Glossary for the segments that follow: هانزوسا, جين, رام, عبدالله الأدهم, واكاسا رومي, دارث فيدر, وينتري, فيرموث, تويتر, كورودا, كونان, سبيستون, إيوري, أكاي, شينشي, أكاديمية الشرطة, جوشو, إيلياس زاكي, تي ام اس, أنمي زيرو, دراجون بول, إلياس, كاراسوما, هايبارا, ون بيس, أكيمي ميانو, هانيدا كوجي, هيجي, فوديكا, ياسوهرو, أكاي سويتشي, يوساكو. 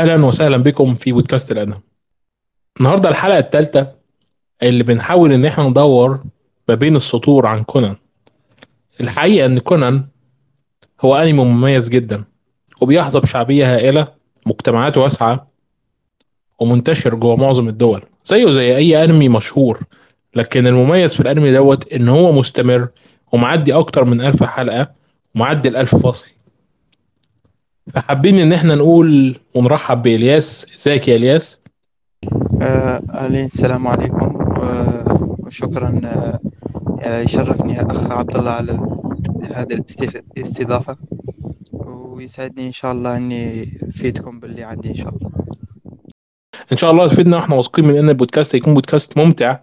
اهلا وسهلا بكم في بودكاست الأدهم. النهارده الحلقه الثالثه اللي بنحاول ان احنا ندور ما بين السطور عن كونان. الحقيقه ان كونان هو انمي مميز جدا وبيحظى بشعبيه هائله، مجتمعاته واسعه ومنتشر جوه معظم الدول زيه زي اي انمي مشهور، لكن المميز في الانمي دوت ان هو مستمر ومعدي اكتر من 1000 حلقه ومعدي 1000 فصل. فحابين ان احنا نقول ونرحب بإيلياس. ازيك يا إيلياس؟ السلام عليكم وشكرا. يشرفني يا اخ عبدالله على هذه الاستضافة، ويسعدني ان شاء الله اني افيدكم باللي عندي. ان شاء الله تفيدنا، واحنا واثقين من ان البودكاست هيكون بودكاست ممتع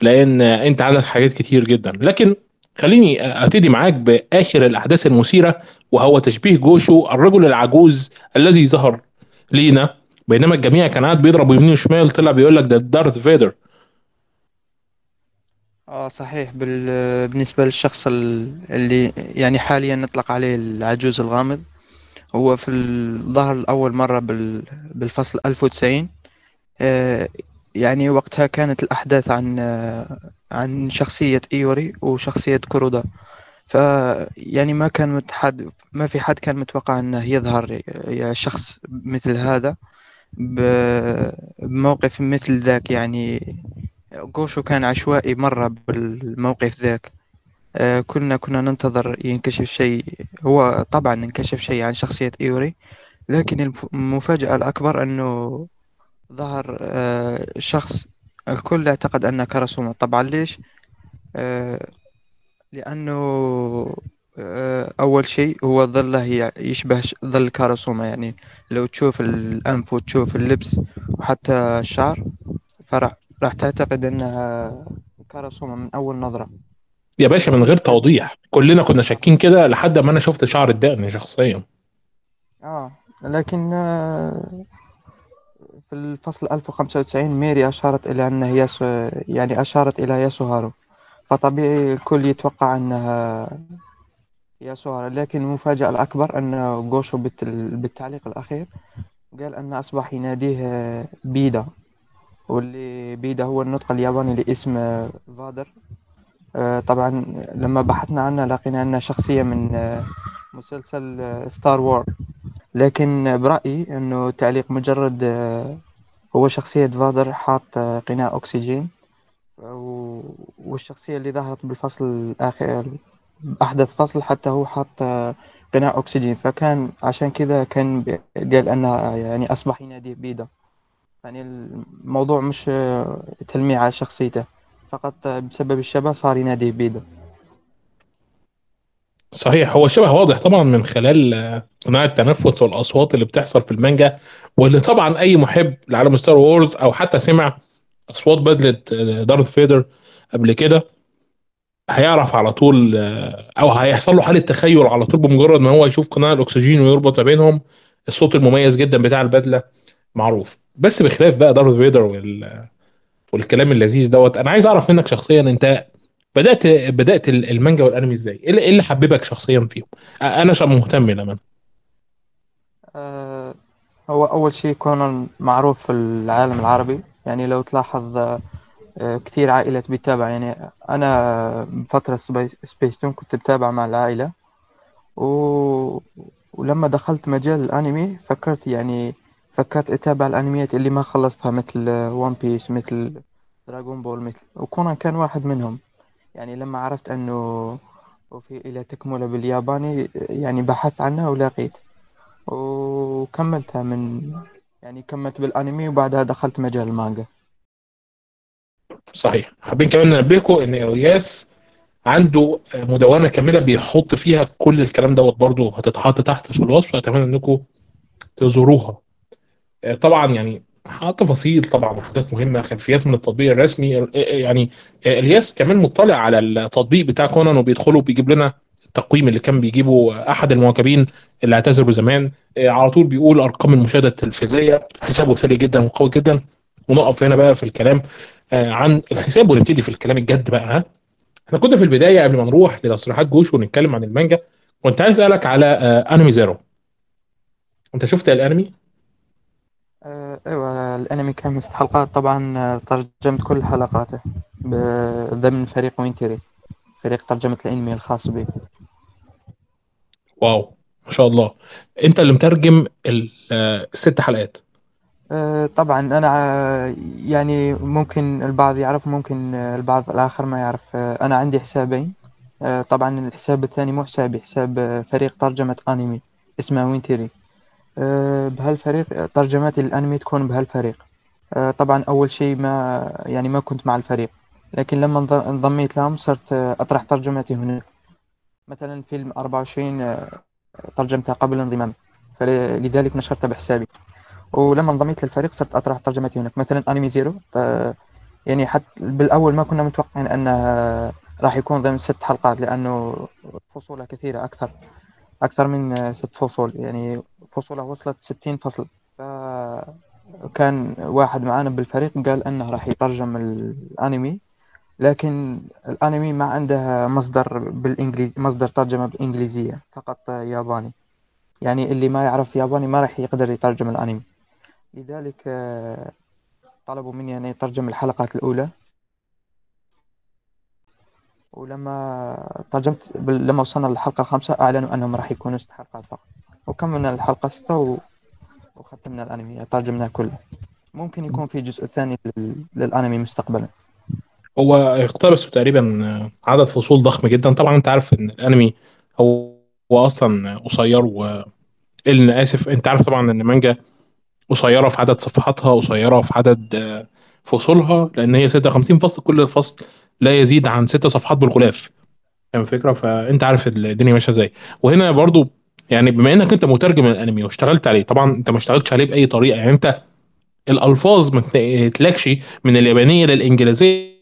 لان انت عندك حاجات كتير جدا. لكن خليني ابتدي معاك باخر الاحداث المثيره، وهو تشبيه جوشو الرجل العجوز الذي ظهر لينا بينما الجميع كان قاعد بيضرب يمين وشمال، طلع بيقول لك ده دارث فيدر. صحيح. بالنسبه للشخص اللي يعني حاليا نطلق عليه العجوز الغامض، هو في الظهر الاول مره بالفصل 1090، يعني وقتها كانت الأحداث عن شخصية إيوري وشخصية كورودا، فيعني ما في حد كان متوقع أنه يظهر شخص مثل هذا بموقف مثل ذاك. يعني جوشو كان عشوائي مرة بالموقف ذاك، كنا ننتظر ينكشف شيء. هو طبعا انكشف شيء عن شخصية إيوري، لكن المفاجأة الأكبر أنه ظهر شخص الكل اعتقد أنه كاراسوما. طبعا ليش؟ لأنه أول شيء هو ظله يشبه ظل كاراسوما، يعني لو تشوف الأنف وتشوف اللبس وحتى الشعر فراح تعتقد أنها كاراسوما من أول نظرة. يا باشا من غير توضيح كلنا كنا شاكين كده لحد ما أنا شفت شعر الدقن شخصيا. لكن في الفصل 1095 ميري أشارت إلى أنها ياسوهرو، فطبيعي الكل يتوقع أنها ياسوهرو. لكن المفاجأة الأكبر أن جوشو بالتعليق الأخير قال أنه أصبح يناديه بيدا، واللي بيدا هو النطق الياباني لاسم فادر. طبعا لما بحثنا عنه لقينا أنها شخصية من مسلسل ستار وورز، لكن برأيي أنه تعليق مجرد هو شخصية فادر حاط قناع أكسجين، والشخصية اللي ظهرت بالفصل الأخير أحدث فصل حتى هو حاط قناع أكسجين، فكان عشان كذا كان قال أنه يعني أصبح ينادي بيدا. يعني الموضوع مش تلميع على شخصيته، فقط بسبب الشبه صار ينادي بيدا. صحيح، هو شبه واضح طبعا من خلال قناع التنفس والاصوات اللي بتحصل في المانجا، واللي طبعا اي محب لعالم ستار وورز او حتى سمع اصوات بدله دارث فيدر قبل كده هيعرف على طول، او هيحصل له حاله تخيل على طول بمجرد ما هو يشوف قناع الاكسجين ويربط بينهم. الصوت المميز جدا بتاع البدله معروف، بس بخلاف بقى دارث فيدر والكلام اللذيذ دوت. انا عايز اعرف منك شخصيا، انت بدأت المانجا والانمي ازاي؟ ايه اللي حببك شخصيا فيهم؟ انا مهتم لمن. هو اول شيء كونان معروف في العالم العربي، يعني لو تلاحظ كتير عائلة بتتابع. يعني انا فترة سبيستون كنت بتابع مع العائلة، ولما دخلت مجال الانمي فكرت اتابع الانميات اللي ما خلصتها، مثل ون بيس، مثل دراجون بول، وكونان كان واحد منهم. يعني لما عرفت أنه وفي إلى تكملة بالياباني يعني بحثت عنها ولاقيت وكملتها، كملت بالأنمي وبعدها دخلت مجال المانجا. صحيح. حابين كمان ننبهكم أن إيلياس عنده مدونة كاملة بيحط فيها كل الكلام دوت، برضو هتتحط تحت في الوصف، أتمنى أنكم تزوروها. طبعا يعني حاطة تفاصيل طبعا وحاجات مهمه، خلفيات من التطبيق الرسمي. يعني إيلياس كمان مطلع على التطبيق بتاع كونان وبيدخله وبيجيب لنا التقويم اللي كان بيجيبه احد المواكبين اللي اعتذروا زمان، على طول بيقول ارقام المشاهده التلفزيونيه. حسابه ثري جدا وقوي جدا. ونقف هنا بقى في الكلام عن الحساب ونبتدي في الكلام الجد بقى. احنا كنا في البدايه قبل ما نروح لتصريحات جوشو ونتكلم عن المانجا، كنت عايز اسالك على انمي زيرو. انت شفت الانمي؟ أيوة، الأنمي كان 6 حلقات طبعا. ترجمت كل حلقاته ضمن فريق وينتري، فريق ترجمة الأنمي الخاص بي. واو، ما شاء الله. انت اللي مترجم ال6 حلقات؟ طبعا أنا يعني ممكن البعض يعرف، ممكن البعض الآخر ما يعرف. أنا عندي حسابين. طبعا الحساب الثاني مو حسابي، حساب فريق ترجمة أنمي اسمه وينتري. بهالفريق ترجمات الأنمي تكون بهالفريق. طبعا أول شيء ما كنت مع الفريق، لكن لما انضميت لهم صرت أطرح ترجماتي هناك. مثلا فيلم 24 ترجمته قبل انضمامي، فلذلك نشرته بحسابي. ولما انضميت للفريق صرت أطرح ترجماتي هناك. مثلا أنمي زيرو، يعني حتى بالأول ما كنا متوقعين أنه راح يكون ضمن 6 حلقات، لأنه فصولها كثيرة، أكثر من 6 فصول، يعني فصولها وصلت 60 فصل. فكان واحد معانا بالفريق قال أنه راح يترجم الأنمي، لكن الأنمي ما عندها مصدر ترجمة بالإنجليزية، فقط ياباني. يعني اللي ما يعرف ياباني ما راح يقدر يترجم الأنمي. لذلك طلبوا مني أن يترجم الحلقات الأولى. ولما ترجمت لما وصلنا للحلقة 5 أعلنوا أنهم راح يكونوا 6 حلقات فقط، وكملنا الحلقة 6 وختمنا الأنمي، ترجمناه كله. ممكن يكون في جزء ثاني للأنمي مستقبلا. هو اقتبسوا تقريبا عدد فصول ضخم جدا. طبعا انت عارف ان الأنمي هو أصلا قصير، انت عارف طبعا ان المانجا قصيرة في عدد صفحاتها، قصيرة في عدد فصولها، لأن هي 56 فصل، كل فصل لا يزيد عن 6 صفحات بالغلاف. فاهم الفكرة؟ فأنت عارف الدنيا ماشية ازاي. وهنا برضو يعني بما إنك أنت مترجم الأنمي واشتغلت عليه، طبعا أنت ما اشتغلتش عليه بأي طريقة، يعني أنت الألفاظ ما تلاقش من اليابانية للإنجليزية،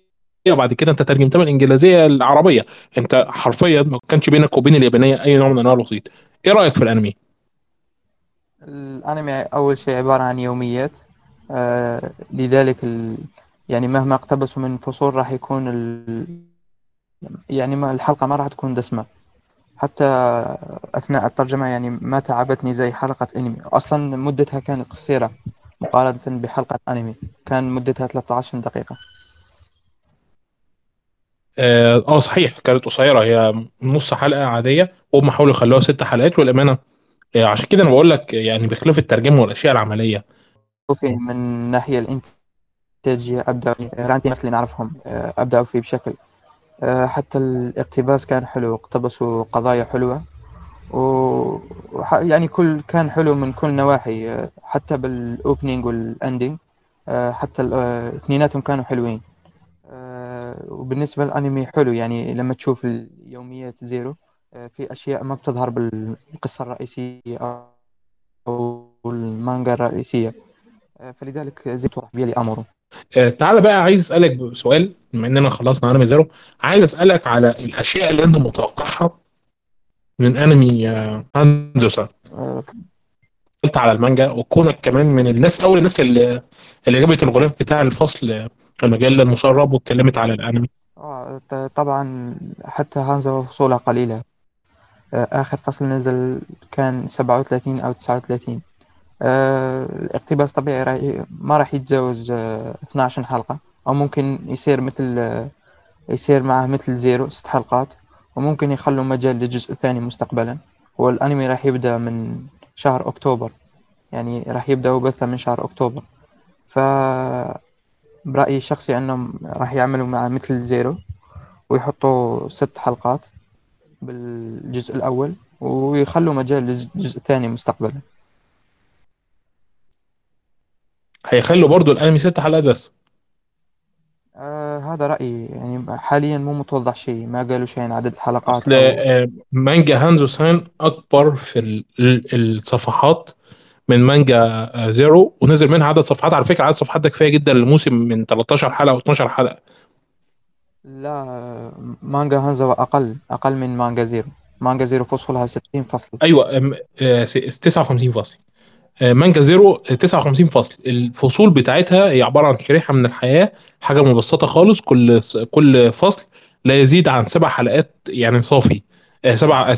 وبعد كده أنت ترجمتها من الإنجليزية للعربية. أنت حرفيا ما كانش بينك وبين اليابانية أي نوع من أنواع الوسيط. إيه رأيك في الأنمي؟ الأنمي أول شيء عبارة عن يوميات، لذلك يعني مهما اقتبسوا من فصول راح يكون الحلقة ما راح تكون دسمة. حتى أثناء الترجمة يعني ما تعبتني زي حلقة أنمي. أصلا مدتها كانت قصيرة مقارنة بحلقة أنمي، كان مدتها 13 دقيقة. صحيح، كانت قصيرة، هي نص حلقة عادية، وهم حاولوا يخلوها 6 حلقات. والأمانة عشان كده انا بقول لك يعني بخلاف الترجمه والاشياء العمليه. وفي من ناحيه الانتاجيه ابدع عندي ناس اللي نعرفهم ابدعوا فيه بشكل. حتى الاقتباس كان حلو، اقتبسوا قضايا حلوه، يعني كل كان حلو من كل نواحي، حتى بالاوبنينج والاندينج، حتى اثنيناتهم كانوا حلوين. وبالنسبه للانمي حلو، يعني لما تشوف اليوميات زيرو في أشياء ما بتظهر بالقصة الرئيسية أو المانجا الرئيسية، فلذلك زيت واضح بيلي أمره. تعال بقى، عايز أسألك سؤال بما إننا خلصنا أنمي زيرو. عايز أسألك على الأشياء اللي أنت متوقعها من أنمي هانزوسا. قلت على المانجا، وكونك كمان من الناس أول الناس اللي جابت الغلاف بتاع الفصل المجلة المسرب واتكلمت على الأنمي. طبعا حتى هانزوسا فصولها قليلة. آخر فصل نزل كان 37 أو 39. الاقتباس طبيعي ما راح يتجاوز 12 حلقة، أو ممكن يصير معه مثل زيرو 6 حلقات، وممكن يخلوا مجال لجزء ثاني مستقبلا. والأنمي راح يبدأ من شهر أكتوبر، يعني راح يبدأ بثه من شهر أكتوبر. برأيي الشخصي أنهم راح يعملوا مع مثل زيرو ويحطوا 6 حلقات بالجزء الأول، ويخلوا مجال للجزء الثاني مستقبلا. هيخلوا برضو الأنمي 6 حلقات بس. هذا رأيي، يعني حاليا مو متوضح شيء، ما قالوا شيء عن عدد الحلقات. أصل مانجا هانزوسان أكبر في الصفحات من مانجا زيرو، ونزل منها عدد صفحات. على فكرة عدد صفحات ده كفاية جدا للموسم، من 13 حلقة أو 12 حلقة. لا، مانجا هانزو أقل من مانجا زيرو. مانجا زيرو فصولها 60 فصل. أيوة، 59 فصل. مانجا زيرو 59 فصل. الفصول بتاعتها هي عبارة عن شريحة من الحياة، حاجة مبسطة خالص. كل فصل لا يزيد عن 7 حلقات، يعني صافي. 7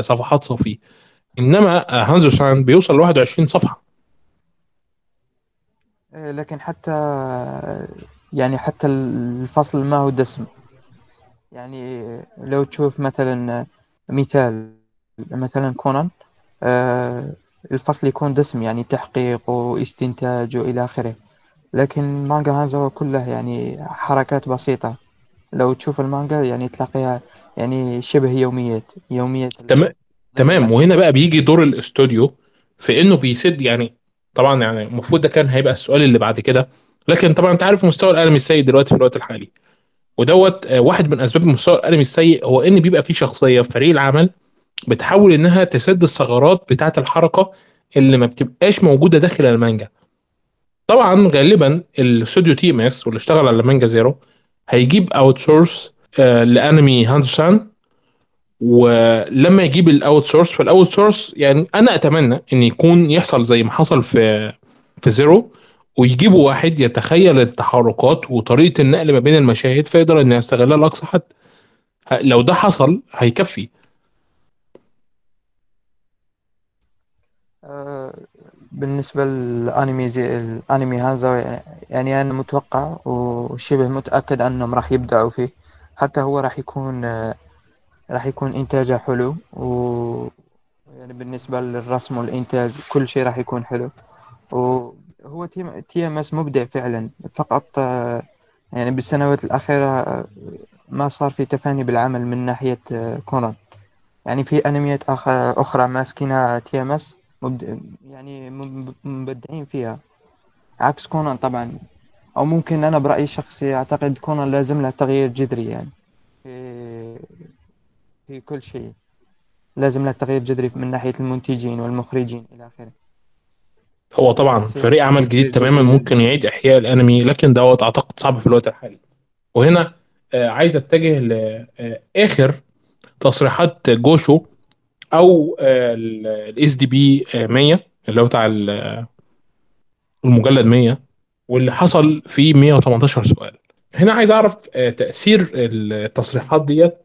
صفحات صافي. إنما هانزوسان بيوصل ل 21 صفحة. لكن حتى يعني حتى الفصل ما هو دسم. يعني لو تشوف مثلا مثلا كونان الفصل يكون دسم، يعني تحقيق واستنتاج وإلى آخره. لكن مانجا هانزوسا كلها يعني حركات بسيطة، لو تشوف المانجا يعني تلاقيها يعني شبه يوميات. تمام. وهنا بقى بيجي دور الاستوديو في انه بيسد، يعني طبعا يعني المفروض ده كان هيبقى السؤال اللي بعد كده، لكن طبعا انت عارف مستوى الانمي السيء دلوقتي في الوقت الحالي، ودوت واحد من اسباب مستوى الانمي السيء هو ان بيبقى فيه شخصية في فريق العمل بتحاول انها تسد الثغرات بتاعة الحركة اللي ما بتبقاش موجودة داخل المانجا. طبعا غالبا الاستوديو تي ام اس واللي اشتغل على مانجا زيرو هيجيب اوت سورس لانمي هانزوسان، ولما يجيب الاوت سورس فالاوت سورس يعني انا اتمنى ان يكون يحصل زي ما حصل في زيرو، ويجيبوا واحد يتخيل التحركات وطريقه النقل ما بين المشاهد فيقدر ان يستغلها لاقصى حد. لو ده حصل هيكفي. بالنسبه الانمي هانزوسان يعني انا متوقع وشبه متاكد انهم راح يبدعوا فيه، حتى هو راح يكون انتاجه حلو، و يعني بالنسبه للرسم والانتاج كل شيء راح يكون حلو. وهو تي ام اس مبدع فعلا، فقط يعني بالسنوات الاخيره ما صار في تفاني بالعمل من ناحيه كونان. يعني في انميات اخرى ماسكينها تي ام اس يعني مبدعين فيها عكس كونان طبعا. او ممكن انا برايي الشخصي اعتقد كونان لازم له تغيير جذري، يعني في كل شيء لازم له تغيير جذري من ناحيه المنتجين والمخرجين الى اخره. هو طبعا فريق عمل جديد تماما ممكن يعيد احياء الانمي، لكن دوت اعتقد صعب في الوقت الحالي. وهنا عايز اتجه لاخر تصريحات جوشو او الاس دي بي 100 اللي هو بتاع المجلد 100 واللي حصل فيه 118 سؤال. هنا عايز اعرف تاثير التصريحات ديت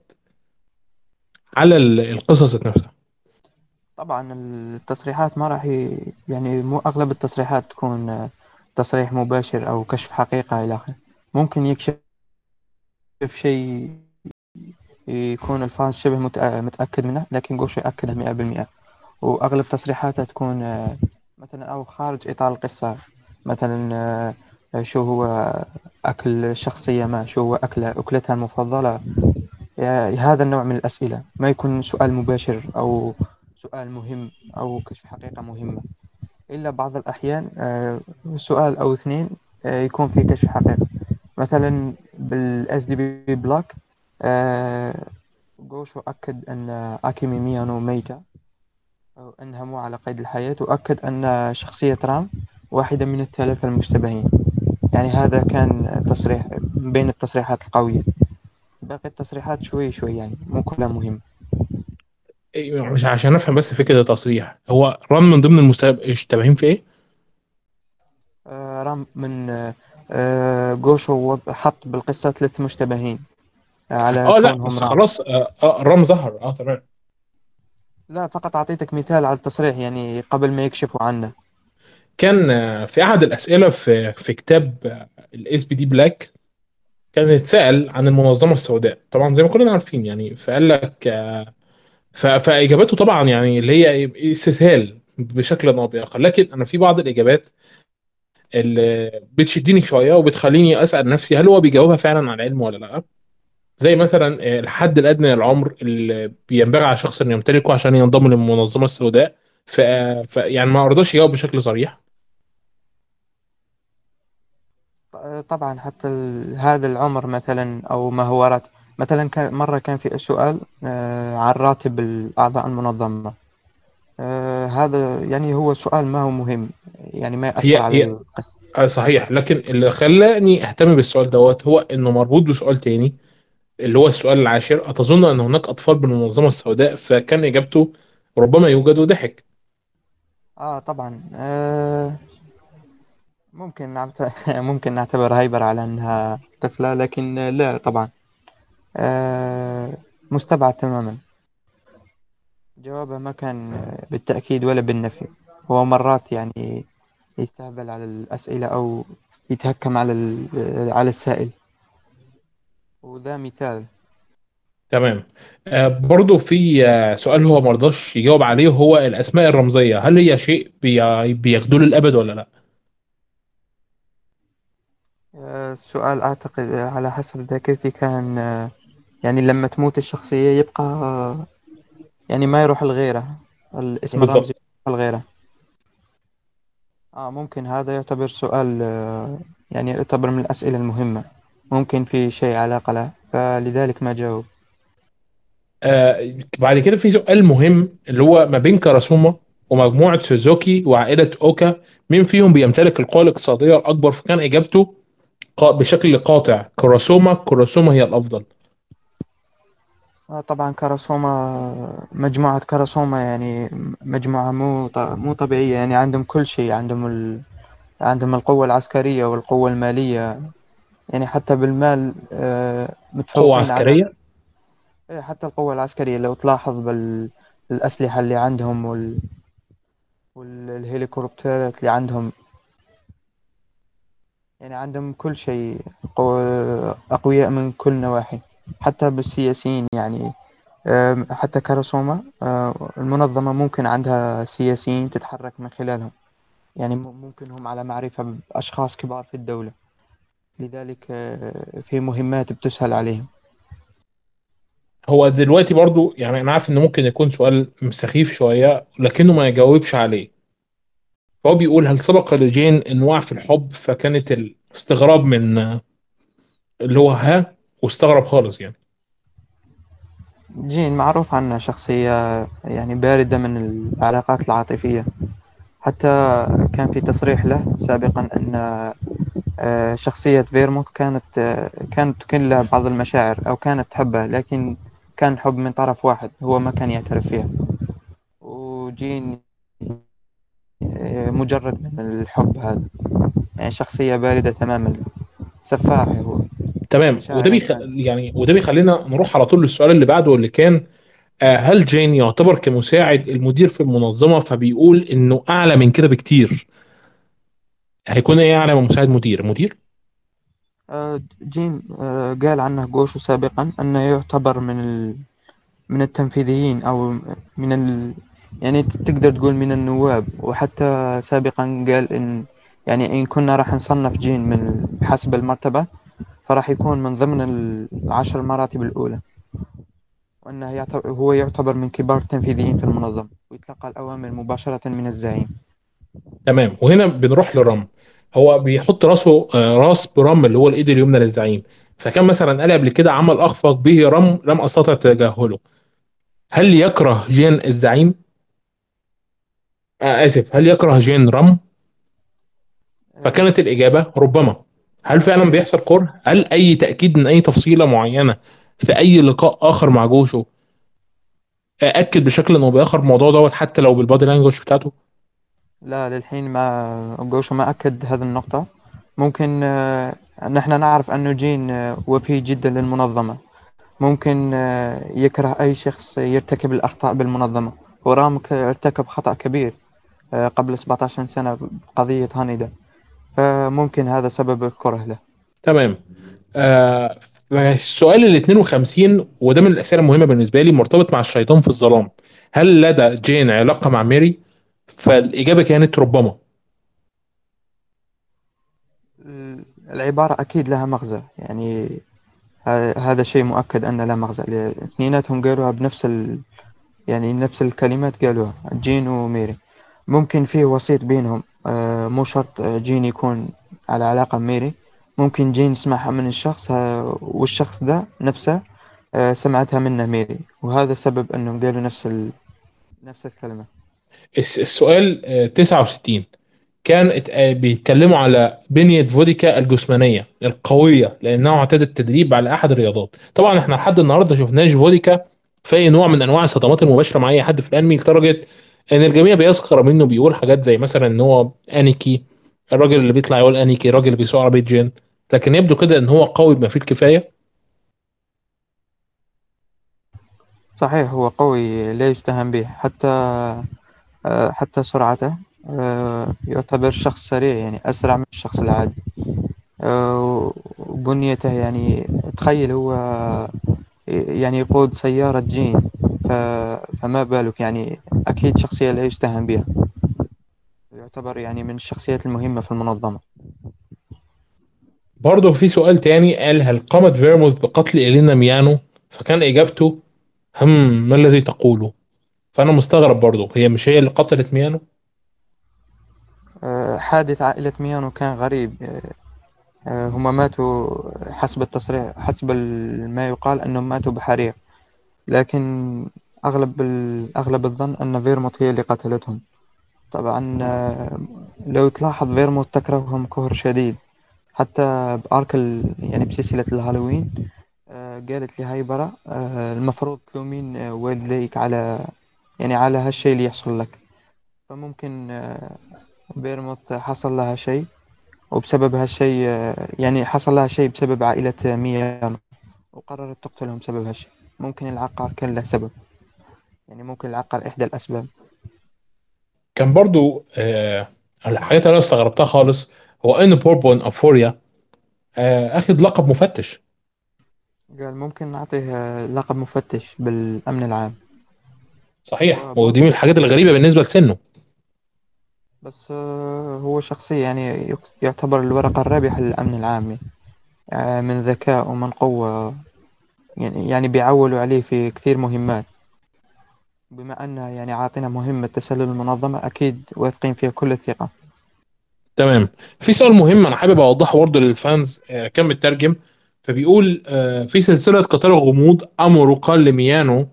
على القصص نفسها. طبعا التصريحات ما راح يعني مو اغلب التصريحات تكون تصريح مباشر او كشف حقيقه الى اخره، ممكن يكشف شيء يكون الفانز شبه متاكد منه، لكن جوشو ياكدها 100%. واغلب تصريحاته تكون مثلا او خارج اطار القصه، مثلا شو هو اكل الشخصيه، ما شو هو اكلتها المفضله، هذا النوع من الأسئلة. ما يكون سؤال مباشر أو سؤال مهم أو كشف حقيقة مهمة، إلا بعض الأحيان سؤال أو اثنين يكون فيه كشف حقيقة. مثلا بالSDB بلاك جوشو أكد أن أكيمي ميانو ميتة أو أنها مو على قيد الحياة، وأكد أن شخصية رام واحدة من الثلاثة المشتبهين. يعني هذا كان تصريح بين التصريحات القوية، باقي التصريحات شوي يعني مو كلها مهمة. مش عشان أفهم بس في كده تصريح، هو رام من ضمن المشتبهين في إيه؟ رام من جوشو حط بالقصة 3 مشتبهين على لا بس خلاص رام ظهر تمام. لا فقط أعطيتك مثال على التصريح، يعني قبل ما يكشفوا عنه كان في أحد الأسئلة في كتاب الSBD بلاك كان يتسأل عن المنظمة السوداء، طبعا زي ما كلنا عارفين يعني، فقال لك فإجابته طبعا يعني اللي هي استسهال بشكل نابق، لكن أنا في بعض الإجابات اللي بتشديني شوية وبتخليني أسأل نفسي هل هو بيجاوبها فعلا على علم ولا لا، زي مثلا الحد الأدنى للعمر اللي بينبغي على شخص أن يمتلكه عشان ينضم للمنظمة السوداء، يعني ما أرضاش يجاوب بشكل صريح. طبعا حتى هذا العمر مثلا او مهارات، مثلا مره كان في سؤال عن راتب الاعضاء المنظمه، هذا يعني هو سؤال ما هو مهم، يعني ما يأثر على القصه صحيح. لكن اللي خلاني اهتم بالسؤال دوت هو انه مربوط بسؤال تاني اللي هو السؤال العاشر، اتظن ان هناك اطفال بالمنظمه السوداء، فكان اجابته ربما يوجد، وضحك طبعا ممكن نعتبر هايبر على أنها طفلة، لكن لا طبعا مستبعد تماما. جوابه ما كان بالتأكيد ولا بالنفي، هو مرات يعني يستهبل على الأسئلة أو يتهكم على على السائل، وده مثال. تمام. برضو في سؤال هو مرضاش يجاوب عليه، هو الأسماء الرمزية هل هي شيء بياخدوه للأبد ولا لا؟ السؤال أعتقد على حسب ذاكرتي كان يعني لما تموت الشخصية يبقى يعني ما يروح لغيرها، الاسم الرمزي يروح لغيرها. ممكن هذا يعتبر سؤال يعني يعتبر من الأسئلة المهمة، ممكن في شيء علاقة له، فلذلك ما جاوب. بعد كده في سؤال مهم اللي هو ما بين كاراسوما ومجموعة سوزوكي وعائلة أوكا مين فيهم بيمتلك القوة الاقتصادية الأكبر؟ فكان إجابته بشكل قاطع كاراسوما هي الأفضل. طبعا كاراسوما، مجموعة كاراسوما يعني مجموعة مو طبيعية، يعني عندهم كل شيء، عندهم عندهم القوة العسكرية والقوة المالية، يعني حتى بالمال متفوقين. قوة عسكرية؟ حتى القوة العسكرية لو تلاحظ بالأسلحة اللي عندهم والهليكوبترات اللي عندهم، يعني عندهم كل شيء، أقوياء من كل نواحي، حتى بالسياسيين. يعني حتى كاراسوما المنظمة ممكن عندها سياسيين تتحرك من خلالهم، يعني ممكن هم على معرفة بأشخاص كبار في الدولة، لذلك في مهمات بتسهل عليهم. هو دلوقتي برضو يعني أنا عارف إنه ممكن يكون سؤال سخيف شوية لكنه ما يجاوبش عليه، فهو بيقول هل سبق لجين انواع في الحب؟ فكانت الاستغراب من اللي هو واستغرب خالص. يعني جين معروف عنها شخصية يعني باردة من العلاقات العاطفية، حتى كان في تصريح له سابقا ان شخصية فيرموت كانت تكن له بعض المشاعر او كانت تحبه، لكن كان حب من طرف واحد هو ما كان يعترف فيها، وجين مجرد من الحب هذا، يعني شخصية باردة تماما، سفاح هو. تمام. وده بيخلينا نروح على طول للسؤال اللي بعده اللي كان هل جين يعتبر كمساعد المدير في المنظمة؟ فبيقول انه اعلى من كده بكتير. هيكون ايه اعلى من مساعد مدير؟ جين قال عنه جوشو سابقا انه يعتبر من التنفيذيين او من يعني تقدر تقول من النواب، وحتى سابقا قال ان يعني ان كنا راح نصنف جين من حسب المرتبة فراح يكون من ضمن 10 مراتب الاولى، وانه هو يعتبر من كبار التنفيذيين في المنظمة ويتلقى الاوامر مباشرة من الزعيم. تمام. وهنا بنروح لرام، هو بيحط راس برام اللي هو الايد اليمنى للزعيم، فكان مثلا قال قبل كده عمل اخفق به رام لم استطع تجاهله. هل يكره جين الزعيم؟ هل يكره جين رام؟ فكانت الإجابة ربما. هل فعلا بيحصل كره؟ هل أي تأكيد من أي تفصيلة معينة في أي لقاء آخر مع جوشو أكد بشكل أو بآخر الموضوع دوت حتى لو بالبادي لانجوج بتاعته؟ لا، للحين ما جوشو ما أكد هذه النقطة. ممكن نحن نعرف أنه جين وفي جدا للمنظمة، ممكن يكره أي شخص يرتكب الأخطاء بالمنظمة، ورام ارتكب خطأ كبير قبل 17 سنة بقضية هانيدا، فممكن هذا سبب الكره له. تمام. السؤال ال 52 وده من الأسئلة المهمة بالنسبة لي، مرتبط مع الشيطان في الظلام. هل لدى جين علاقة مع ميري؟ فالإجابة كانت ربما. العبارة أكيد لها مغزى، يعني هذا شيء مؤكد أن لها مغزى. اثنيناتهم قالوها بنفس يعني نفس الكلمات قالوها، جين وميري. ممكن فيه وسيط بينهم، مو شرط جين يكون على علاقة ميري، ممكن جين سمعها من الشخص والشخص ده نفسه سمعتها منه ميري، وهذا سبب أنهم قالوا نفس الكلمة. السؤال 69 كان بيتكلموا على بنية فوديكا الجسمانية القوية لأنها اعتادت التدريب على أحد الرياضات. طبعا احنا لحد النهاردة شفناش فوديكا في نوع من أنواع الصدمات المباشرة مع أي حد في الأنمي، لدرجة ان الجميع بيسخر منه، بيقول حاجات زي مثلا ان هو أنيكي، الراجل اللي بيطلع يقول أنيكي، الراجل اللي بيسوق عربية جين، لكن يبدو كده ان هو قوي بما فيه الكفاية. صحيح هو قوي لا يستهان به، حتى سرعته يعتبر شخص سريع يعني أسرع من الشخص العادي. وبنيته يعني تخيل هو يعني يقود سيارة جين، فما بالك يعني أكيد شخصية لا يستهان بها، يعتبر يعني من الشخصيات المهمة في المنظمة. برضه في سؤال تاني قال هل قامت فيرموث بقتل إلينا ميانو؟ فكان إجابته ما الذي تقوله؟ فأنا مستغرب برضه، هي مش هي اللي قتلت ميانو؟ حادث عائلة ميانو كان غريب، هما ماتوا حسب التصريح، حسب ما يقال أنهم ماتوا بحريق، لكن أغلب الظن أن فيرموت هي اللي قتلتهم. طبعا لو تلاحظ فيرموت تكرههم كهر شديد، حتى بأركل يعني بسلسلة الهالوين قالت لي هايبارا المفروض تلومين والديك على يعني على هالشيء اللي يحصل لك، فممكن فيرموت حصل لها شيء وبسبب هالشيء يعني حصل لها شيء بسبب عائلة ميانو وقررت تقتلهم بسبب هالشيء. ممكن العقار كان له سبب، يعني ممكن العقار إحدى الأسباب. كان برضو الحاجات اللي أنا استغربتها خالص هو إن بوربون أفوريا أخذ لقب مفتش. قال ممكن نعطيه لقب مفتش بالأمن العام. صحيح، ودي من الحاجات الغريبة بالنسبة لسنه، بس هو شخصية يعني يعتبر الورقة الرابحة للأمن العام من ذكاء ومن قوة، يعني بيعولوا عليه في كثير مهمات، بما أنه يعني عاطينا مهمة تسلل المنظمة أكيد واثقين فيها كل الثقة. تمام، في سؤال مهم أنا حابب أوضحه برضه للفانز كان مترجم، فبيقول في سلسلة قتال الغموض أمروا قال لميانو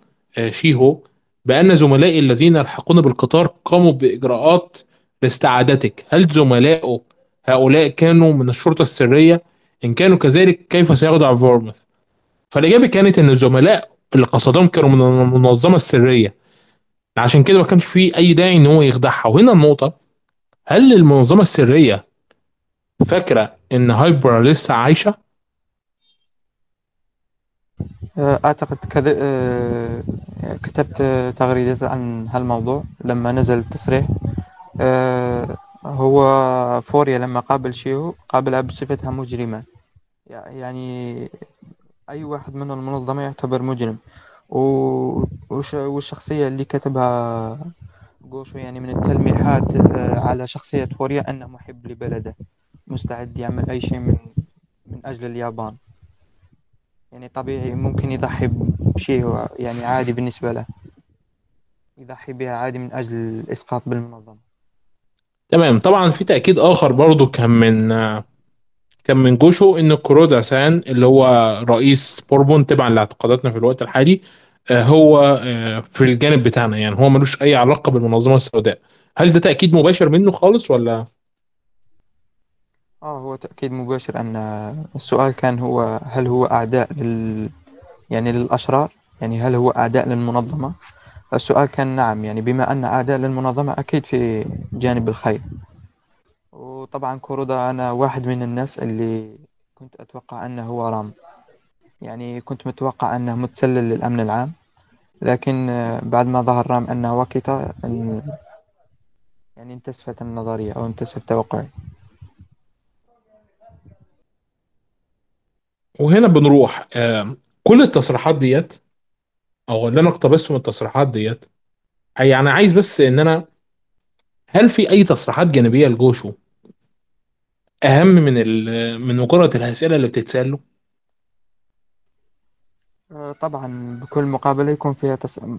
شيهو بأن زملائي الذين يلحقون بالقطار قاموا بإجراءات لاستعادتك، هل زملائه هؤلاء كانوا من الشرطة السرية؟ إن كانوا كذلك كيف سيخضع فيرموث؟ فالإجابة كانت إن الزملاء اللي قصدهم كانوا من المنظمة السرية، عشان كده ما كانش فيه أي داعي إن هو يخدعها. وهنا النقطة، هل المنظمة السرية فاكرة إن هايبرا لسه عايشة؟ أعتقد كتبت تغريدات عن هالموضوع لما نزل التصريح. هو فوريا لما قابل شيهو قابلها بصفتها مجرمة، يعني أي واحد من المنظمة يعتبر مجرم، والشخصية اللي كتبها جوشو يعني من التلميحات على شخصية فوريا أنه محب لبلده، مستعد يعمل أي شيء من أجل اليابان، يعني طبيعي ممكن يضحي بشيء يعني عادي بالنسبة له، يضحي بها عادي من أجل الإسقاط بالمنظمة. تمام، طبعا في تأكيد آخر برضو كان من جوشو إن كورودا سان اللي هو رئيس بوربون تبعا لاعتقاداتنا في الوقت الحالي هو في الجانب بتاعنا، يعني هو ملوش أي علاقة بالمنظمة السوداء. هل ده تأكيد مباشر منه خالص ولا؟ هو تأكيد مباشر. أن السؤال كان هو هل هو أعداء يعني للأشرار، يعني هل هو أعداء للمنظمة؟ السؤال كان نعم، يعني بما أن أعداء للمنظمة أكيد في جانب الخير. وطبعا كورودا أنا واحد من الناس اللي كنت أتوقع أنه هو رام، يعني كنت متوقع أنه متسلل للأمن العام، لكن بعد ما ظهر رام أنه وكتا يعني انتسفت النظرية أو انتسف توقعي. وهنا بنروح كل التصريحات ديت او اللي انا اقتبسته من التصريحات ديت، يعني عايز بس ان انا هل في اي تصريحات جانبيه لجوشو اهم من مجرد الاسئله اللي بتتسال له؟ طبعا بكل مقابله يكون فيها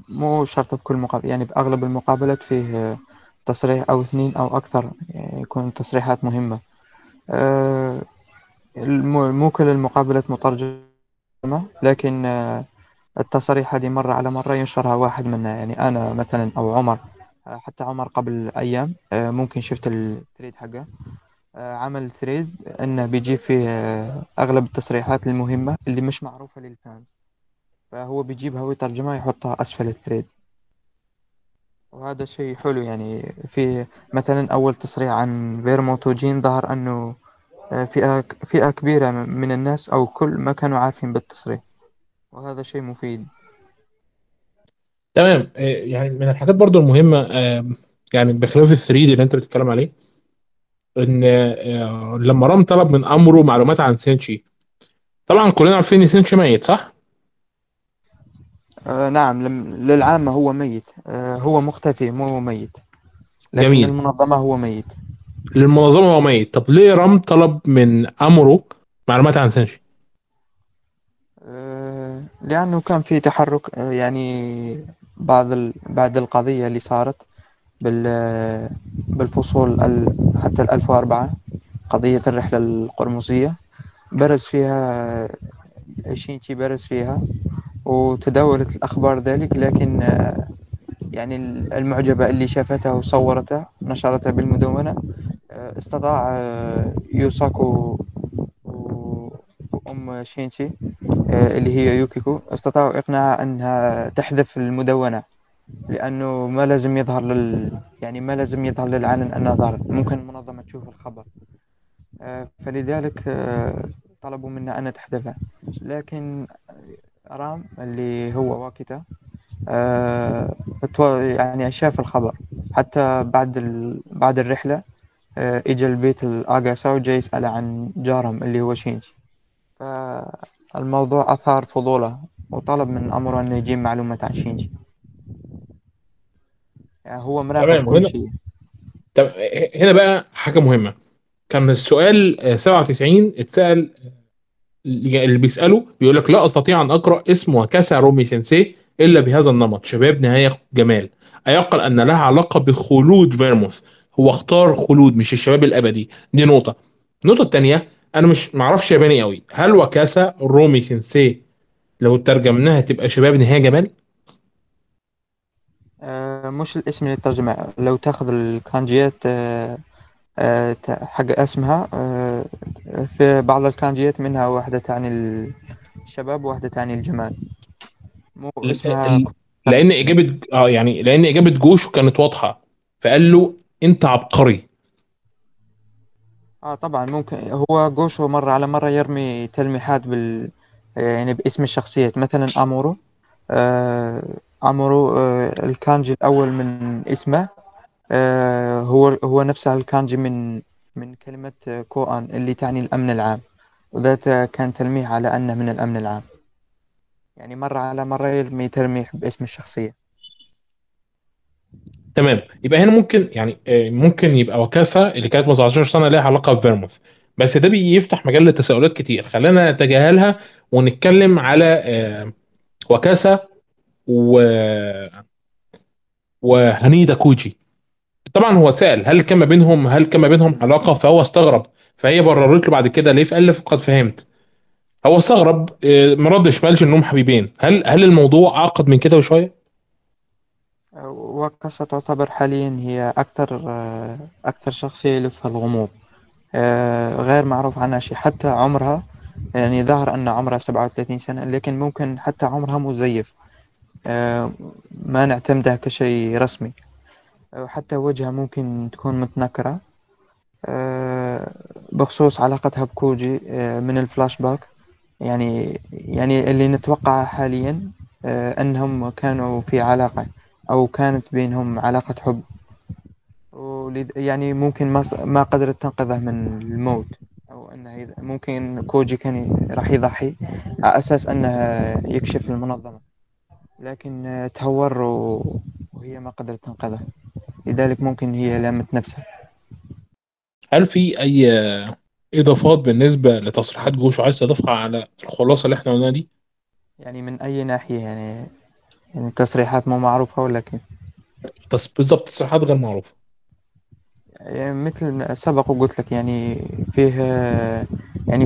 مو شرط بكل مقابله، يعني باغلب المقابلات فيه تصريح او اثنين او اكثر، يعني يكون تصريحات مهمه. مو كل المقابلات مترجمه، لكن التصريح هذه مرة على مرة ينشرها واحد منا، يعني أنا مثلا أو عمر، حتى عمر قبل أيام ممكن شفت الثريد حقه، عمل ثريد أنه بيجي فيه أغلب التصريحات المهمة اللي مش معروفة للفانز، فهو بيجيبها ويترجمها يحطها أسفل الثريد، وهذا شيء حلو. يعني في مثلا أول تصريح عن فيرموت وجين ظهر أنه فئة كبيرة من الناس أو كل ما كانوا عارفين بالتصريح، وهذا شيء مفيد. تمام، يعني من الحاجات برضو المهمة يعني بخلاف الثريدي اللي انت بتتكلم عليه، ان لما رام طلب من امره معلومات عن سينشي، طبعا كلنا عارفين ان سينشي ميت صح؟ نعم، للعامة هو ميت، هو مختفي مو ميت، لكن جميل، للمنظمة هو ميت. للمنظمة هو ميت. طب ليه رام طلب من امره معلومات عن سينشي؟ لأنه كان في تحرك، يعني بعد القضية اللي صارت بالفصول حتى 1004، قضية الرحلة القرمزية، برز فيها شينشي، برز فيها وتداولت الأخبار ذلك، لكن يعني المعجبة اللي شافته وصورته نشرته بالمدونة، استطاع يوساكو وأم شينشي اللي هي يوكيكو، استطاعوا إقناعها أنها تحذف المدونة، لأنه ما لازم يظهر يعني ما لازم يظهر للعلن أنها ظهرت، ممكن المنظمة تشوف الخبر، فلذلك طلبوا منا أن تحذفها. لكن رام اللي هو واكتا يعني شاف الخبر، حتى بعد الرحلة إجا البيت الأغاسا وجاي يسأل عن جارهم اللي هو شينشي، فالموضوع أثار فضوله وطلب من أمره أن يجيب معلومات عن شينشي، يعني هو مراقب كل شيء. طب هنا بقى حاجة مهمة، كان السؤال 97 اتسأل، اللي بيسأله بيقولك لا أستطيع أن أقرأ اسم واكاسا رومي سينسي إلا بهذا النمط، شباب نهاية جمال، أيقل أن لها علاقة بخلود فيرموث؟ هو اختار خلود مش الشباب الأبدي، دي نقطة. النقطة الثانية، أنا مش معرفش ياباني قوي، هل واكاسا رومي سينسي لو ترجمناها تبقى شباب نهاية جمال؟ مش الاسم اللي ترجمه، لو تاخذ الكانجيات حق اسمها، في بعض الكانجيات منها واحدة تعني الشباب وواحدة تعني الجمال، مو اسمها. لأن إجابة لأن إجابة جوشو كانت واضحة، فقال له أنت عبقري. طبعا ممكن هو جوشو مرة على مرة يرمي تلميحات يعني باسم الشخصيات، مثلا أمورو، الكانجي الأول من اسمه هو نفسها الكانجي من كلمة كونان اللي تعني الأمن العام، وذات كان تلميح على أنه من الأمن العام، يعني مرة على مرة يرمي تلميح باسم الشخصية. تمام، يبقى هنا ممكن ممكن يبقى وكاسا اللي كانت 17 سنة لها علاقة بفيرموث، بس ده بيفتح مجال لتساؤلات كتير، خلينا نتجاهلها ونتكلم على واكاسا وهانيدا كوجي. طبعا هو اتسأل هل كان ما بينهم علاقة، فهو استغرب، فهي بررت له بعد كده ليه، فقال له قد فهمت. هو استغرب، ما ردش، مالش انهم حبيبين. هل الموضوع عقد من كده وشوية؟ وكاسا تعتبر حاليا هي اكثر شخصية يلفها الغموض، غير معروف عنها شيء، حتى عمرها يعني ظهر ان عمرها 37 سنة، لكن ممكن حتى عمرها مزيف، ما نعتمدها كشيء رسمي، حتى وجهها ممكن تكون متنكرة. بخصوص علاقتها بكوجي من الفلاش باك، يعني اللي نتوقع حاليا أنهم كانوا في علاقة، أو كانت بينهم علاقة حب، يعني ممكن ما قدرت تنقذه من الموت، أو أنه ممكن كوجي كان راح يضحي على أساس أنه يكشف المنظمة، لكن تهور وهي ما قدرت تنقذه، لذلك ممكن هي لامت نفسها. هل في أي إضافات بالنسبة لتصريحات جوشو عايز تضيفها على الخلاصة اللي احنا قلنا دي؟ يعني من أي ناحية، يعني التصريحات مو معروفة، ولكن بالضبط تصريحات غير معروفة، يعني مثل ما سبق وقلت لك، يعني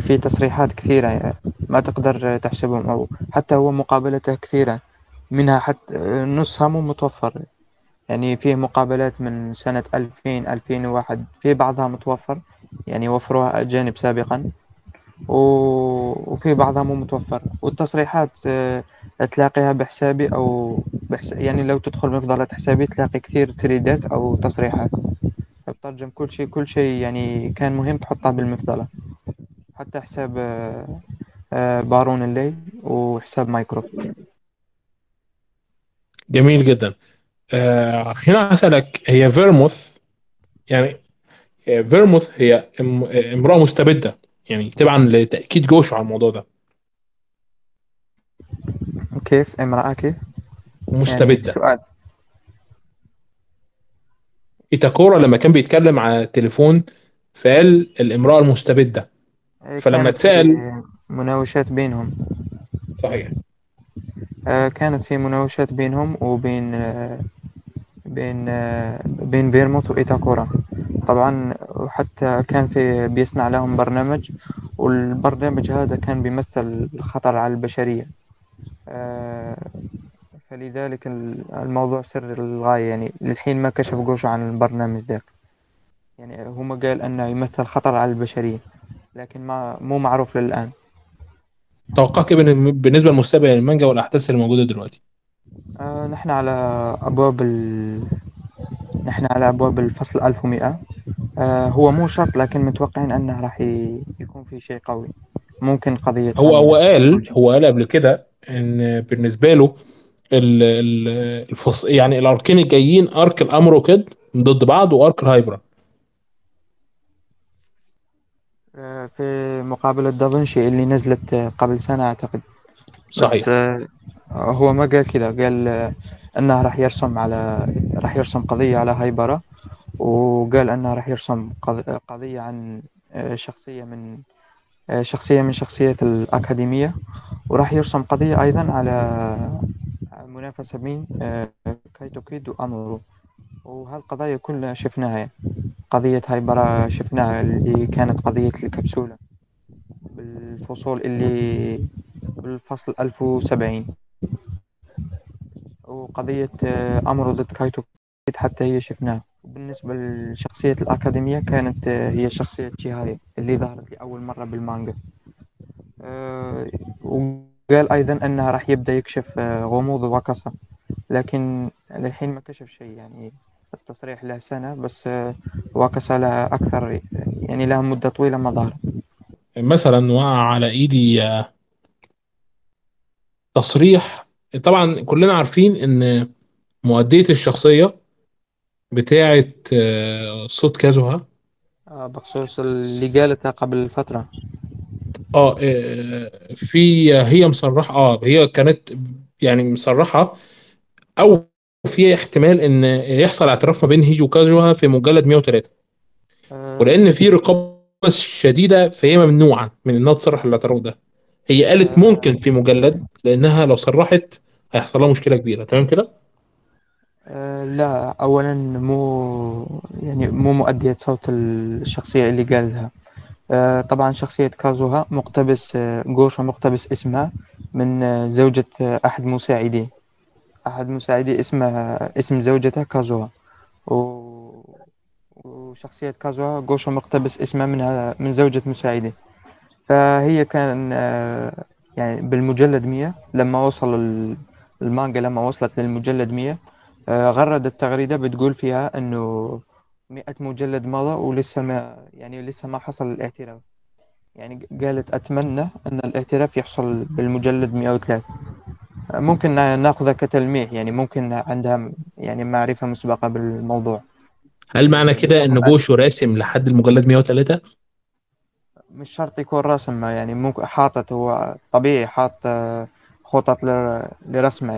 فيه تصريحات كثيرة، يعني ما تقدر تحسبهم، أو حتى هو مقابلته كثيرة، منها حتى نصها مو متوفر، يعني فيه مقابلات من سنة 2000 2001، في بعضها متوفر يعني وفروها أجانب سابقا، وفي بعضها مو متوفر، والتصريحات تلاقيها بحسابي يعني لو تدخل مفضلة حسابي تلاقي كثير تريدات أو تصريحات، بترجم كل شيء يعني كان مهم تحطها بالمفضلة، حتى حساب بارون الليل وحساب مايكرو. جميل جدا. هنا هسألك، هي فيرموث يعني فيرموث هي امرأة مستبدة يعني تبعا لتأكيد جوشو على الموضوع ده، كيف امرأة كيف مستبدة. السؤال إيتاكورا لما كان بيتكلم على التليفون فقال الامرأة المستبدة، فلما اتسأل مناوشات بينهم صحيح، كانت في مناوشات بينهم وبين بين بين فيرموت وإيتاكورا طبعا، وحتى كان في بيصنع لهم برنامج، والبرنامج هذا كان بيمثل الخطر على البشرية، فلذلك الموضوع سر للغاية يعني للحين ما كشف جوشو عن البرنامج ذاك، يعني هو ما قال أنه يمثل خطر على البشرية لكن ما مو معروف للآن. توقعك بالنسبة لمستقبل المانجا والأحداث الموجودة دلوقتي؟ نحن على أبواب الفصل 1100، هو مو شرط لكن متوقعين أنه راح يكون في شيء قوي، ممكن قضية هو قال قبل كده إن بالنسبة له الفصل يعني الأركين الجايين أرك الأمر وكده ضد بعض وأرك الهايبرا. في مقابلة دافنشي اللي نزلت قبل سنة أعتقد صحيح، بس هو ما قال كذا، قال أنه راح يرسم قضية على هايبارا، وقال أنه راح يرسم قضية عن شخصية من شخصيات الأكاديمية، وراح يرسم قضية أيضا على منافسة بين كايتوكيد وأمورو، وهالقضايا كلها شفناها، قضية هايبارا شفناها اللي كانت قضية الكبسولة بالفصول اللي بالفصل 1070، وقضية أمر ضد كايتو حتى هي شفناها. وبالنسبة لشخصية الأكاديمية كانت هي شخصية جيهاي اللي ظهرت لأول مرة بالمانجا، وقال أيضا أنها راح يبدأ يكشف غموض واكاسا، لكن للحين ما كشف شيء، يعني التصريح له سنة بس واكاسا لها أكثر يعني لها مدة طويلة ما ظهرت. مثلا وقع على إيدي تصريح، طبعا كلنا عارفين ان مؤدية الشخصية بتاعة صوت كازوها بخصوص اللي قالتها قبل فترة في هي مصرحة هي كانت يعني مصرحة او في احتمال ان يحصل اعتراف ما بين هيجو وكازوها في مجلد 103 ولان في رقابة شديدة فهي ممنوعة من انها تصرح الاعتراف ده. هي قالت ممكن في مجلد لأنها لو صرحت هيحصل لها مشكلة كبيرة، تمام كده؟ لا، أولا مو مؤدية صوت الشخصية اللي قالها. طبعا شخصية كازوها مقتبس جوشو مقتبس اسمها من زوجة أحد مساعديه اسم زوجتها كازوها، وشخصية كازوها جوشو مقتبس اسمها من زوجة مساعديه. فهي كان يعني بالمجلد 100 لما وصل المانجا، لما وصلت للمجلد 100 غردت تغريدة بتقول فيها انه 100 مجلد مضى ولسه ما يعني لسه ما حصل الاعتراف، يعني قالت اتمنى ان الاعتراف يحصل بالمجلد 103. ممكن ناخذها كتلميح، يعني ممكن عندها يعني معرفة مسبقة بالموضوع. هل معنى كده ان جوشو راسم لحد المجلد 103؟ مش شرط يكون رسمه، يعني ممكن حاطط، هو طبيعي حاط خطط لرسمه،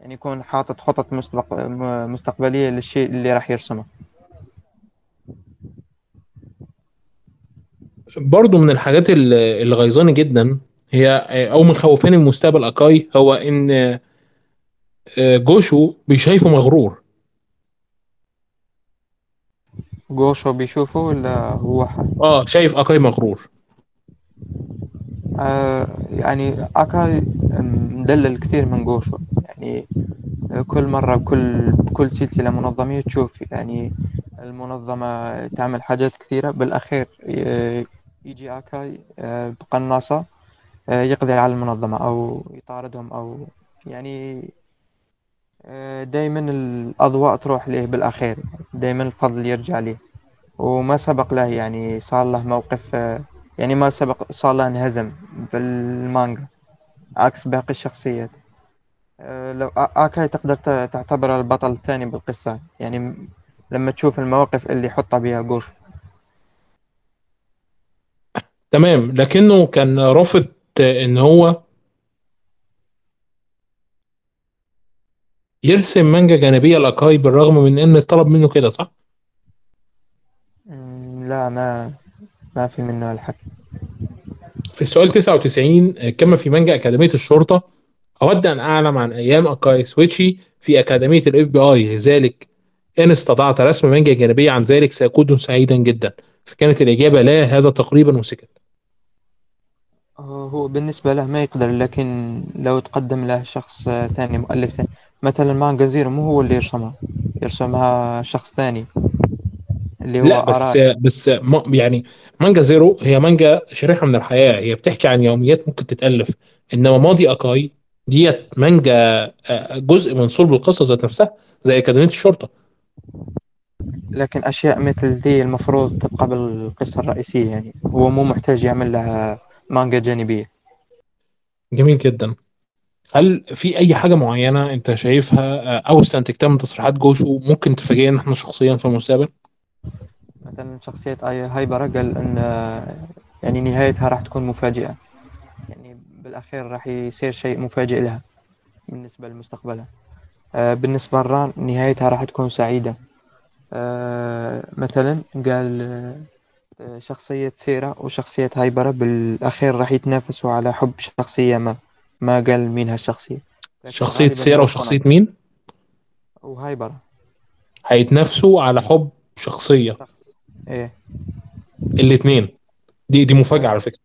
يعني يكون حاطط خطط مستقبليه للشيء اللي راح يرسمه. برضو من الحاجات الغيظانه جدا هي او من خوفين المستقبل اكاي هو ان جوشو بيشوفه ولا هو شايف أكاي مغرور. يعني أكاي مدلل كثير من جوشو، يعني كل مرة بكل سلسلة منظمة تشوف يعني المنظمة تعمل حاجات كثيرة، بالأخير يجي أكاي بقناصة يقضي على المنظمة أو يطاردهم، أو يعني دايما الأضواء تروح له بالأخير، دايما الفضل يرجع له، وما سبق له يعني صار له موقف، يعني ما سبق صار له انهزم بالمانجا عكس باقي الشخصيات. لو أكاي تقدر تعتبر البطل الثاني بالقصة، يعني لما تشوف المواقف اللي حطها بها جوشو. تمام، لكنه كان رافض ان هو يرسم مانجا جانبية لأكاي بالرغم من ان طلب منه كده، صح؟ لا، ما في منه الحكي. في السؤال 99، كما في مانجا أكاديمية الشرطة، أود أن أعلم عن أيام أكاي سويتشي في أكاديمية الإف بي آي، لذلك إن استطعت رسم مانجا جانبية عن ذلك سأكون سعيدا جدا. فكانت الإجابة لا، هذا تقريبا وسكت. هو بالنسبة له ما يقدر، لكن لو تقدم له شخص ثاني، مؤلف ثاني، مثلا مانجا زيرو مو هو اللي يرسمها شخص ثاني اللي هو لا بس أراء. بس يعني مانجا زيرو هي مانجا شريحة من الحياة، هي بتحكي عن يوميات ممكن تتألف، إنما ماضي أكاي ديت مانجا جزء من صلب القصة ذات نفسها زي أكاديمية الشرطة. لكن أشياء مثل دي المفروض تبقى بالقصة الرئيسية، يعني هو مو محتاج يعمل لها مانجا جانبية. جميل جدا. هل في أي حاجة معينة أنت شايفها أو استنتجتها من تصريحات جوشو ممكن تفاجئنا إحنا شخصيا في المستقبل؟ مثلا شخصية هايبارا قال إن يعني نهايتها راح تكون مفاجئة، يعني بالأخير راح يصير شيء مفاجئ لها بالنسبة لمستقبلها. بالنسبة لرام نهايتها راح تكون سعيدة. مثلا قال شخصية سيرا وشخصية هايبارا بالأخير راح يتنافسوا على حب شخصية ما قال مين هالشخصية. شخصية سيرا وشخصية مين؟ وهايبارا هيتنافسوا على حب شخصية ايه الاثنين. دي مفاجأة على فكرة.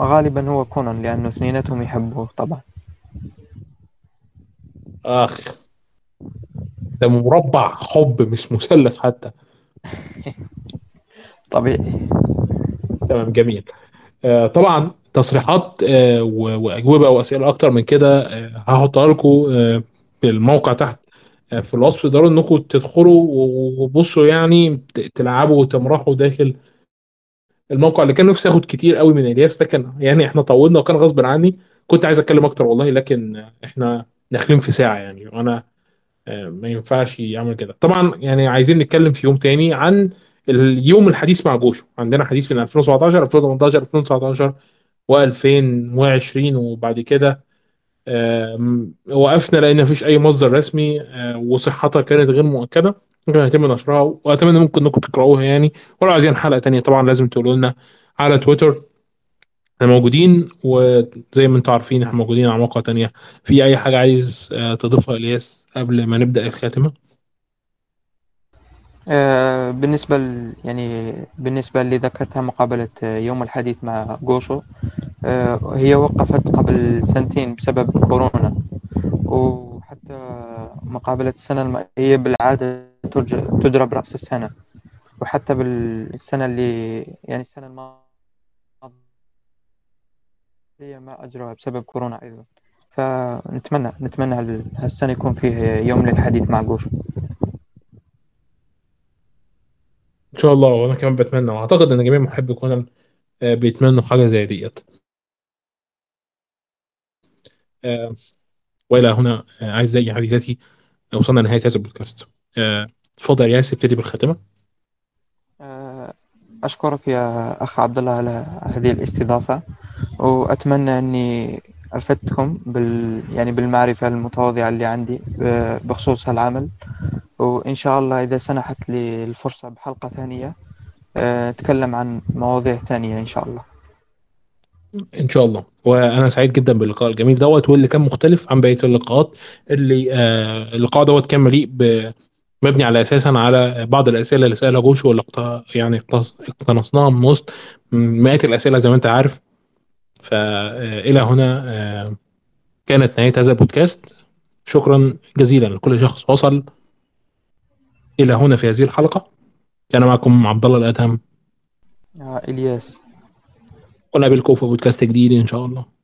غالبا هو كونان، لأنه اثنيناتهم يحبوه طبعا. اخ ده مربع حب مش مثلث حتى. طبيعي. تمام، جميل. طبعا تصريحات واجوبه واسئله اكتر من كده هحطها لكم بالموقع تحت في الوصف، تقدروا انكم تدخلوا وبصوا، يعني تلعبوا وتمرحوا داخل الموقع اللي كان نفسي اخد كتير قوي من إيلياس. لكن يعني احنا طولنا وكان غصب عني، كنت عايز اتكلم اكتر والله، لكن احنا داخلين في ساعه يعني، وانا ما ينفعش يعمل كده. طبعا يعني عايزين نتكلم في يوم تاني عن اليوم الحديث مع جوشو. عندنا حديث من 2017 2018 2019 و2020، وبعد كده وقفنا لان مفيش اي مصدر رسمي وصحتها كانت غير مؤكده، ممكن هيتم نشرها، واتمنى ممكن انكم تقراوها يعني. ولو عايزين حلقه تانية طبعا لازم تقولوا لنا على تويتر، احنا موجودين، وزي ما انتم عارفين احنا موجودين على مواقع تانية. في اي حاجه عايز تضيفها إلياس قبل ما نبدا الخاتمه؟ بالنسبه بالنسبه اللي ذكرتها، مقابله يوم الحديث مع جوشو هي وقفت قبل سنتين بسبب كورونا، وحتى مقابلة السنة المائية بالعادة تجرى برأس السنة، وحتى بالسنة اللي يعني السنة الماضية ما أجروها بسبب كورونا أيضا. فنتمنى هالسنة يكون فيه يوم للحديث مع جوشو إن شاء الله. وأنا كمان بتمنى، وأعتقد أن جميع محبي كونان بيتمنوا حاجة زي ديت. والى هنا اعزائي عزيزاتي وصلنا لنهايه هذا البودكاست. اتفضل إلياس، ابتدي بالخاتمه. اشكرك يا اخ عبد الله على هذه الاستضافه، واتمنى اني افدتكم بالمعرفه المتواضعه اللي عندي بخصوص هالعمل، وان شاء الله اذا سنحت لي الفرصه بحلقه ثانيه اتكلم عن مواضيع ثانيه ان شاء الله. ان شاء الله. وانا سعيد جدا باللقاء الجميل دوت، واللي كان مختلف عن بقيه اللقاءات، اللي اللقاء دوت كان مليء مبني على اساسا على بعض الاسئله اللي سالها جوشو، واللي يعني اقتنصناها من وسط مئات الاسئله زي ما انت عارف. فالى هنا كانت نهايه هذا البودكاست. شكرا جزيلا لكل شخص وصل الى هنا في هذه الحلقه. كان معكم عبد الله الأدهم، إلياس، ونقابلكم في بودكاست جديد إن شاء الله.